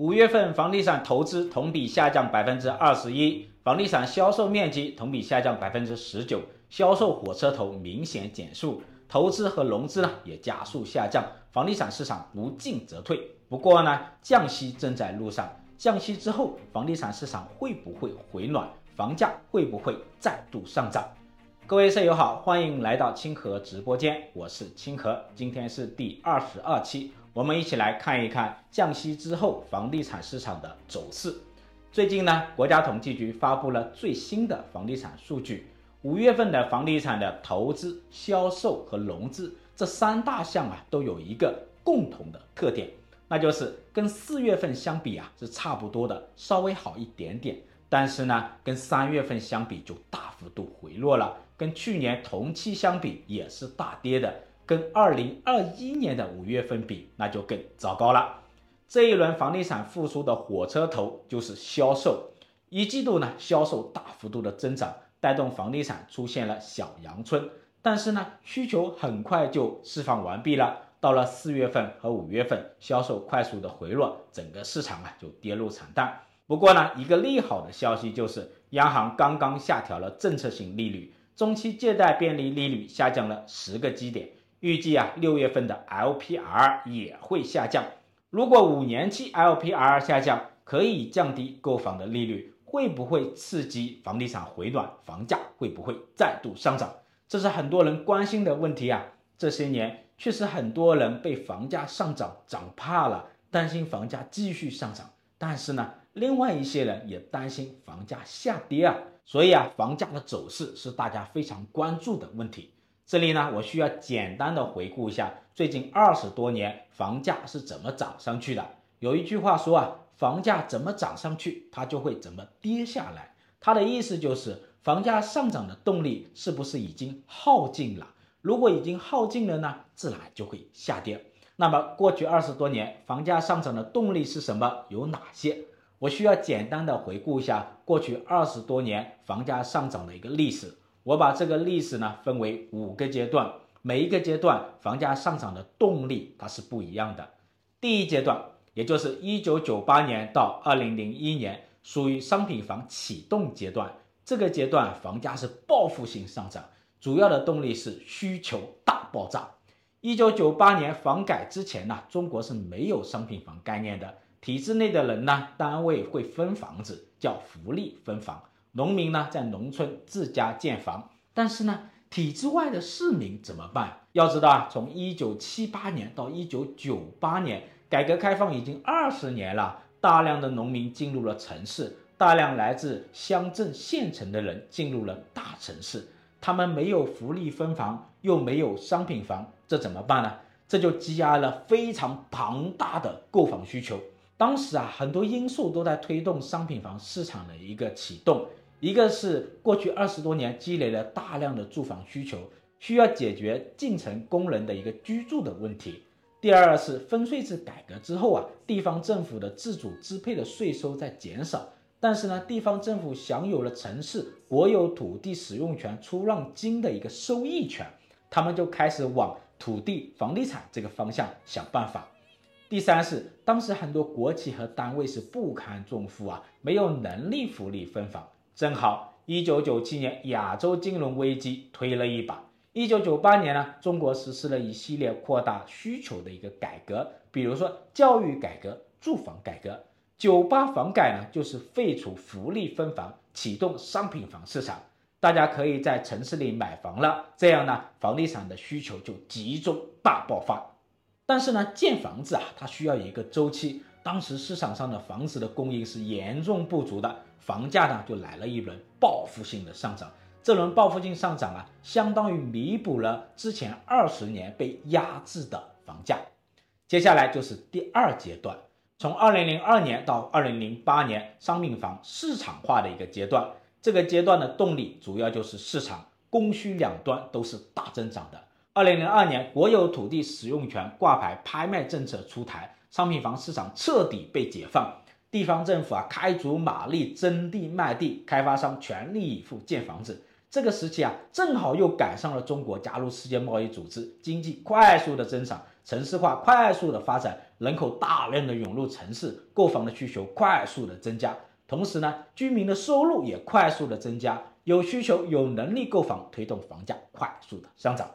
5月份房地产投资同比下降 21%， 房地产销售面积同比下降 19%， 销售火车头明显减速，投资和融资呢也加速下降，房地产市场不进则退。不过呢，降息正在路上，降息之后房地产市场会不会回暖，房价会不会再度上涨？各位舍友好，欢迎来到清河直播间，我是清河，今天是第22期，我们一起来看一看降息之后房地产市场的走势。最近呢，国家统计局发布了最新的房地产数据，5月份的房地产的投资、销售和融资这3大项啊，都有一个共同的特点，那就是跟4月份相比啊是差不多的，稍微好一点点，但是呢，跟3月份相比就大幅度回落了，跟去年同期相比也是大跌的，跟2021年的5月份比，那就更糟糕了。这一轮房地产复苏的火车头就是销售，1季度呢，销售大幅度的增长，带动房地产出现了小阳春，但是呢，需求很快就释放完毕了，到了4月份和5月份，销售快速的回落，整个市场啊就跌入惨淡。不过呢，一个利好的消息就是央行刚刚下调了政策性利率，中期借贷便利利率下降了10个基点，预计啊6月份的 LPR 也会下降。如果5年期 LPR 下降，可以降低购房的利率，会不会刺激房地产回暖？房价会不会再度上涨？这是很多人关心的问题啊。这些年确实很多人被房价上涨涨怕了，担心房价继续上涨，但是呢，另外一些人也担心房价下跌啊。所以啊，房价的走势是大家非常关注的问题。这里呢，我需要简单的回顾一下最近20多年房价是怎么涨上去的。有一句话说啊，房价怎么涨上去，它就会怎么跌下来。它的意思就是，房价上涨的动力是不是已经耗尽了？如果已经耗尽了呢，自然就会下跌。那么过去20多年，房价上涨的动力是什么？有哪些？我需要简单的回顾一下过去20多年房价上涨的一个历史。我把这个历史呢分为5个阶段，每一个阶段房价上涨的动力它是不一样的。第一阶段，也就是1998年到2001年，属于商品房启动阶段。这个阶段房价是报复性上涨，主要的动力是需求大爆炸。1998年房改之前呢，中国是没有商品房概念的。体制内的人呢，单位会分房子，叫福利分房，农民呢在农村自家建房。但是呢，体制外的市民怎么办？要知道啊，从1978年到1998年，改革开放已经20年了，大量的农民进入了城市，大量来自乡镇县城的人进入了大城市，他们没有福利分房，又没有商品房，这怎么办呢？这就积压了非常庞大的购房需求。当时啊，很多因素都在推动商品房市场的一个启动。一个是过去20多年积累了大量的住房需求，需要解决进城工人的一个居住的问题。第二是分税制改革之后啊，地方政府的自主支配的税收在减少，但是呢，地方政府享有了城市国有土地使用权出让金的一个收益权，他们就开始往土地房地产这个方向想办法。第三是当时很多国企和单位是不堪重负啊，没有能力福利分房，正好1997年亚洲金融危机推了一把。1998年呢，中国实施了一系列扩大需求的一个改革，比如说教育改革、住房改革。98房改呢，就是废除福利分房，启动商品房市场，大家可以在城市里买房了，这样呢，房地产的需求就集中大爆发。但是呢，建房子啊，它需要一个周期，当时市场上的房子的供应是严重不足的，房价呢就来了一轮报复性的上涨。这轮报复性上涨啊，相当于弥补了之前20年被压制的房价。接下来就是第二阶段，从2002年到2008年，商品房市场化的一个阶段。这个阶段的动力主要就是市场供需两端都是大增长的。2002年国有土地使用权挂牌拍卖政策出台，商品房市场彻底被解放，地方政府啊开足马力征地卖地，开发商全力以赴建房子。这个时期啊，正好又赶上了中国加入世界贸易组织，经济快速的增长，城市化快速的发展，人口大量的涌入城市，购房的需求快速的增加，同时呢，居民的收入也快速的增加，有需求、有能力购房，推动房价快速的上涨。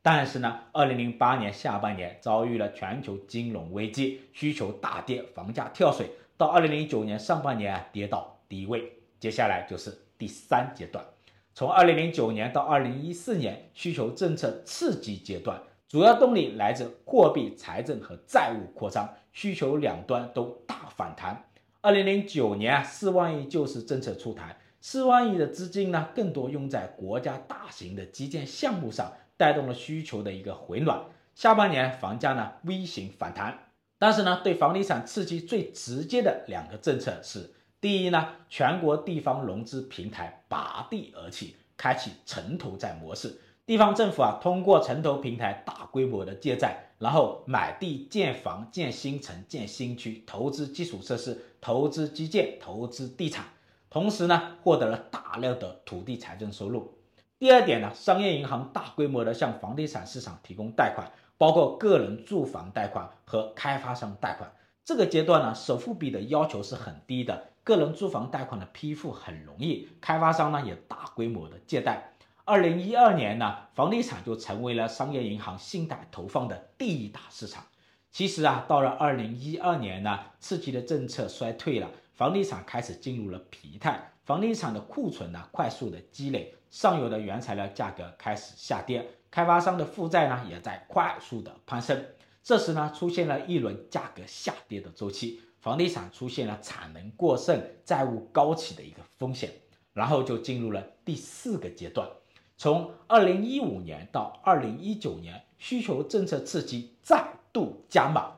但是呢， 2008年下半年遭遇了全球金融危机，需求大跌，房价跳水，到2009年上半年跌到低位。接下来就是第三阶段，从2009年到2014年需求政策刺激阶段，主要动力来自货币、财政和债务扩张，需求两端都大反弹。2009年4万亿救市政策出台，4万亿的资金呢，更多用在国家大型的基建项目上，带动了需求的一个回暖。下半年房价呢 V 型反弹，但是呢，对房地产刺激最直接的两个政策是：第一呢，全国地方融资平台拔地而起，开启城投债模式。地方政府啊，通过城投平台大规模的借债，然后买地建房、建新城、建新区，投资基础设施、投资基建、投资地产，同时呢，获得了大量的土地财政收入。第二点呢，商业银行大规模的向房地产市场提供贷款，包括个人住房贷款和开发商贷款。这个阶段呢，首付比的要求是很低的，个人住房贷款的批复很容易，开发商呢也大规模的借贷。2012年呢，房地产就成为了商业银行信贷投放的第一大市场。其实啊，到了2012年呢，刺激的政策衰退了，房地产开始进入了疲态，房地产的库存呢快速的积累，上游的原材料价格开始下跌，开发商的负债呢也在快速的攀升。这时呢，出现了一轮价格下跌的周期，房地产出现了产能过剩、债务高企的一个风险。然后就进入了第四个阶段，从2015年到2019年，需求政策刺激再度加码。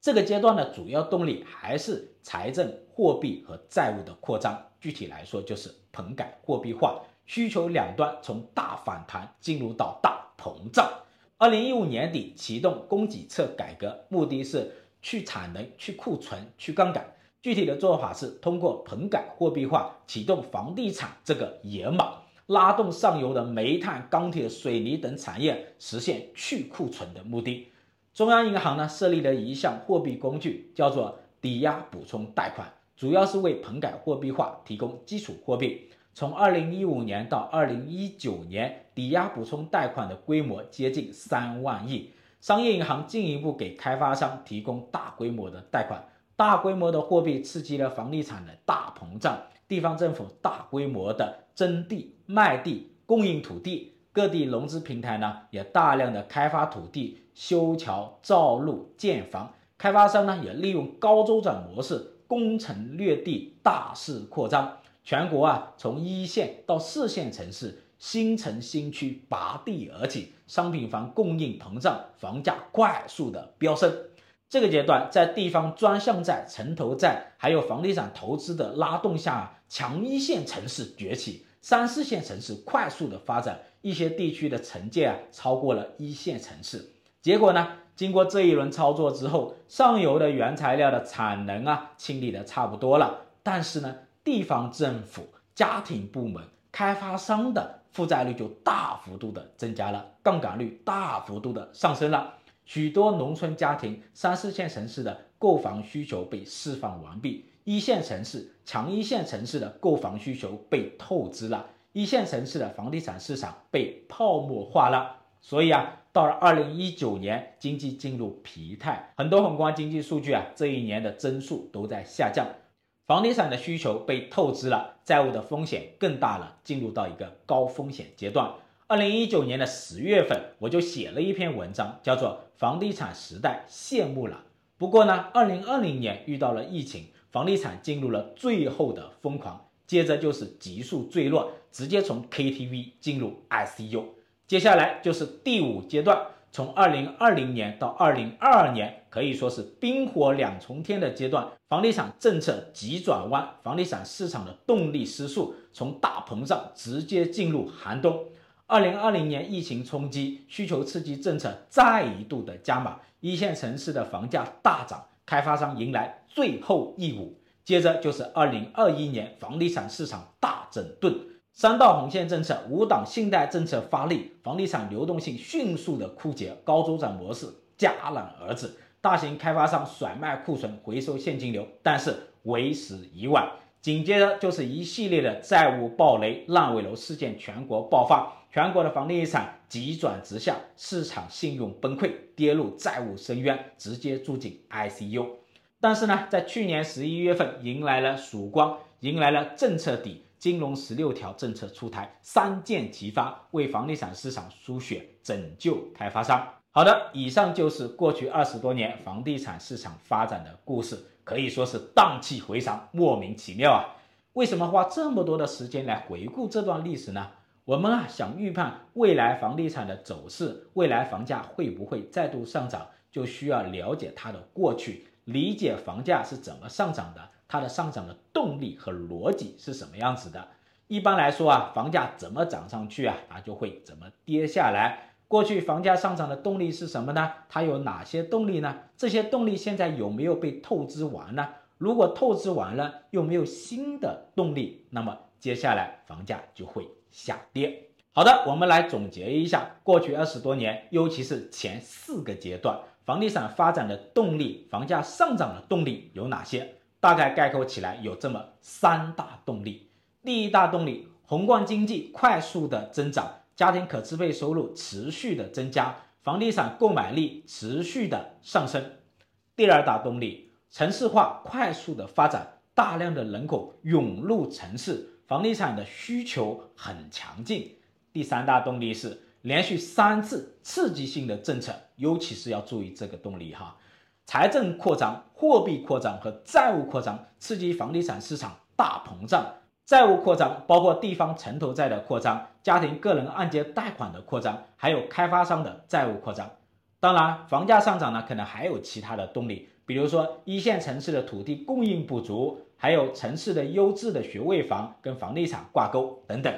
这个阶段的主要动力还是财政、货币和债务的扩张，具体来说就是棚改货币化，需求两端从大反弹进入到大膨胀。2015年底启动供给侧改革，目的是去产能、去库存、去杠杆。具体的做法是通过棚改货币化启动房地产这个野马，拉动上游的煤炭、钢铁、水泥等产业，实现去库存的目的。中央银行呢设立了一项货币工具，叫做抵押补充贷款，主要是为棚改货币化提供基础货币。从2015年到2019年，抵押补充贷款的规模接近3万亿。商业银行进一步给开发商提供大规模的贷款，大规模的货币刺激了房地产的大膨胀，地方政府大规模的征地、卖地、供应土地，各地融资平台呢也大量的开发土地、修桥、造路、建房，开发商呢也利用高周转模式，攻城略地，大肆扩张。全国啊，从1线到4线城市，新城新区拔地而起，商品房供应膨胀，房价快速的飙升。这个阶段，在地方专项债、城投债还有房地产投资的拉动下，强1线城市崛起，3、4线城市快速的发展，一些地区的城建啊超过了1线城市。结果呢，经过这一轮操作之后，上游的原材料的产能啊清理的差不多了，但是呢，地方政府、家庭部门、开发商的负债率就大幅度的增加了，杠杆率大幅度的上升了。许多农村家庭、3、4线城市的购房需求被释放完毕，1线城市、强1线城市的购房需求被透支了，1线城市的房地产市场被泡沫化了。所以啊，到了2019年，经济进入疲态，很多宏观经济数据啊，这一年的增速都在下降，房地产的需求被透支了，债务的风险更大了，进入到一个高风险阶段。2019年的10月份，我就写了一篇文章，叫做《房地产时代谢幕了》。不过呢，2020年遇到了疫情，房地产进入了最后的疯狂，接着就是急速坠落，直接从 KTV 进入 ICU。 接下来就是第5阶段，从2020年到2022年，可以说是冰火两重天的阶段，房地产政策急转弯，房地产市场的动力失速，从大膨胀直接进入寒冬。2020年疫情冲击，需求刺激政策再一度的加码，1线城市的房价大涨，开发商迎来最后一舞。接着就是2021年房地产市场大整顿，3道红线政策、5档信贷政策发力，房地产流动性迅速的枯竭，高周转模式戛然而止，大型开发商甩卖库存回收现金流，但是为时已晚。紧接着就是一系列的债务暴雷、烂尾楼事件全国爆发，全国的房地产急转直下，市场信用崩溃，跌入债务深渊，直接住进 ICU。但是呢，在去年11月份迎来了曙光，迎来了政策底。 金融16条政策出台，三箭齐发，为房地产市场输血，拯救开发商。好的，以上就是过去20多年房地产市场发展的故事，可以说是荡气回肠，莫名其妙啊！为什么花这么多的时间来回顾这段历史呢？我们想预判未来房地产的走势，未来房价会不会再度上涨，就需要了解它的过去，理解房价是怎么上涨的。 它的上涨的动力和逻辑是什么样子的？一般来说啊，房价怎么涨上去啊，它就会怎么跌下来。过去房价上涨的动力是什么呢？它有哪些动力呢？这些动力现在有没有被透支完呢？如果透支完了，又没有新的动力，那么接下来房价就会下跌。好的，我们来总结一下过去20多年，尤其是前4个阶段，房地产发展的动力、房价上涨的动力有哪些？ 大概概括起来有这么3大动力。第一大动力，宏观经济快速的增长，家庭可支配收入持续的增加，房地产购买力持续的上升。第二大动力，城市化快速的发展，大量的人口涌入城市，房地产的需求很强劲。第三大动力是连续3次刺激性的政策，尤其是要注意这个动力哈。 财政扩张、货币扩张和债务扩张刺激房地产市场大膨胀。债务扩张包括地方城投债的扩张、家庭个人按揭贷款的扩张，还有开发商的债务扩张。当然，房价上涨呢，可能还有其他的动力，比如说1线城市的土地供应不足，还有城市的优质的学位房跟房地产挂钩等等。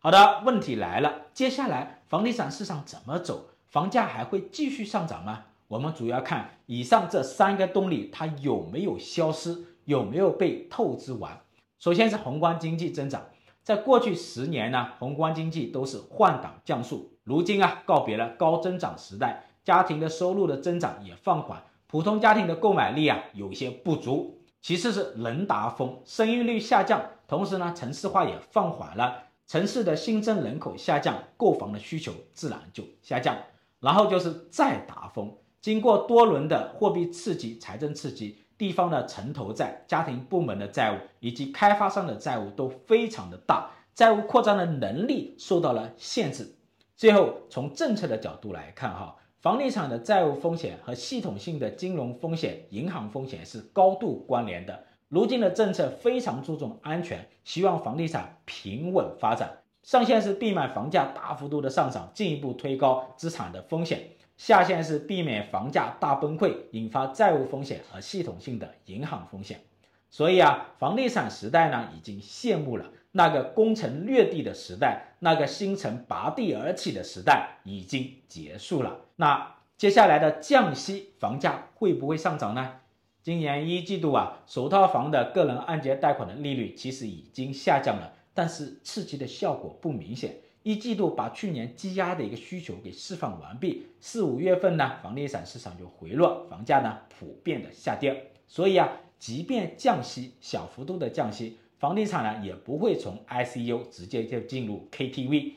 好的，问题来了，接下来房地产市场怎么走？房价还会继续上涨吗？ 我们主要看以上这3个动力，它有没有消失，有没有被透支完。首先是宏观经济增长，在过去10年呢，宏观经济都是换挡降速，如今啊，告别了高增长时代，家庭的收入的增长也放缓，普通家庭的购买力啊有些不足。其次是人达峰，生育率下降，同时呢，城市化也放缓了，城市的新增人口下降，购房的需求自然就下降。然后就是再达峰。 经过多轮的货币刺激、财政刺激，地方的城投债、家庭部门的债务以及开发商的债务都非常的大，债务扩张的能力受到了限制。最后，从政策的角度来看，房地产的债务风险和系统性的金融风险、银行风险是高度关联的。如今的政策非常注重安全，希望房地产平稳发展。上限是避免房价大幅度的上涨，进一步推高资产的风险。 下限是避免房价大崩溃，引发债务风险和系统性的银行风险。所以啊，房地产时代呢，已经谢幕了。那个攻城略地的时代，那个新城拔地而起的时代已经结束了。那接下来的降息，房价会不会上涨呢？今年1季度啊，首套房的个人按揭贷款的利率其实已经下降了，但是刺激的效果不明显。 1季度把去年积压的一个需求给释放完毕，4、5月份呢，房地产市场就回落，房价呢普遍的下跌。所以啊，即便降息，小幅度的降息，房地产呢也不会从 ICU 直接就进入 KTV。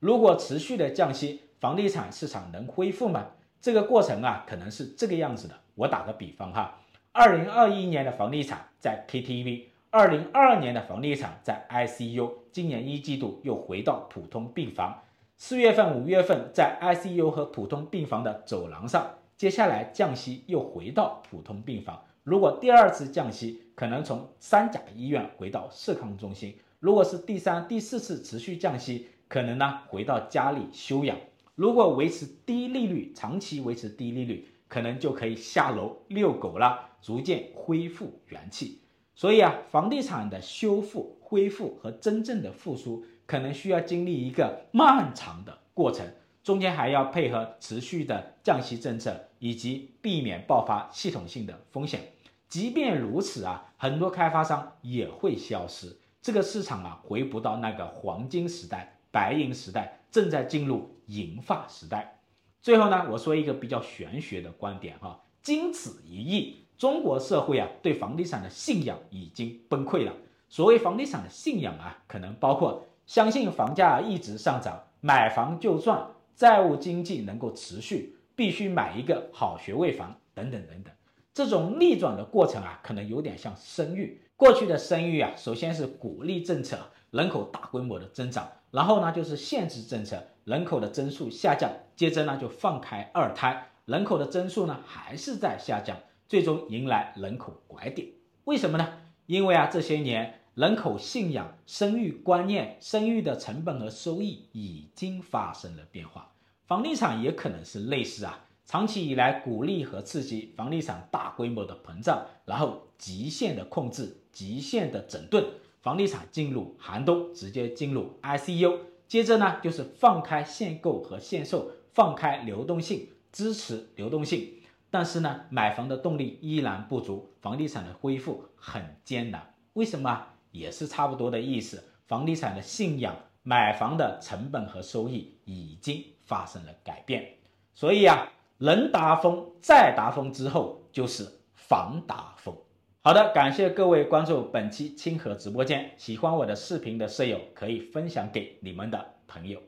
如果持续的降息，房地产市场能恢复吗？这个过程啊，可能是这个样子的。我打个比方哈，2021年的房地产在 KTV。 2022年的房地产在 ICU， 今年1季度又回到普通病房。4月份、5月份在 ICU 和普通病房的走廊上，接下来降息又回到普通病房。如果第2次降息，可能从3甲医院回到社康中心；如果是第3、第4次持续降息，可能呢回到家里休养。如果维持低利率，长期维持低利率，可能就可以下楼遛狗了，逐渐恢复元气。 所以啊，房地产的修复、恢复和真正的复苏，可能需要经历一个漫长的过程，中间还要配合持续的降息政策，以及避免爆发系统性的风险。即便如此啊，很多开发商也会消失，这个市场啊，回不到那个黄金时代、白银时代，正在进入银发时代。最后呢，我说一个比较玄学的观点哈，经此一役，中国社会啊对房地产的信仰已经崩溃了。所谓房地产的信仰啊，可能包括相信房价一直上涨，买房就赚，债务经济能够持续，必须买一个好学位房等等等等。这种逆转的过程啊，可能有点像生育。过去的生育啊，首先是鼓励政策，人口大规模的增长，然后呢就是限制政策，人口的增速下降，接着呢就放开二胎，人口的增速呢还是在下降，最终迎来人口拐点。为什么呢？因为啊这些年人口信仰、生育观念、生育的成本和收益已经发生了变化，房地产也可能是类似啊。长期以来鼓励和刺激房地产大规模的膨胀，然后极限的控制、极限的整顿，房地产进入寒冬，直接进入 ICU。接着呢就是放开限购和限售，放开流动性，支持流动性。但是呢买房的动力依然不足，房地产的恢复很艰难。为什么？也是差不多的意思。房地产的信仰、买房的成本和收益已经发生了改变。所以啊，人达峰再达峰之后就是房达峰。好的，感谢各位关注本期清河直播间，喜欢我的视频的舍友可以分享给你们的朋友。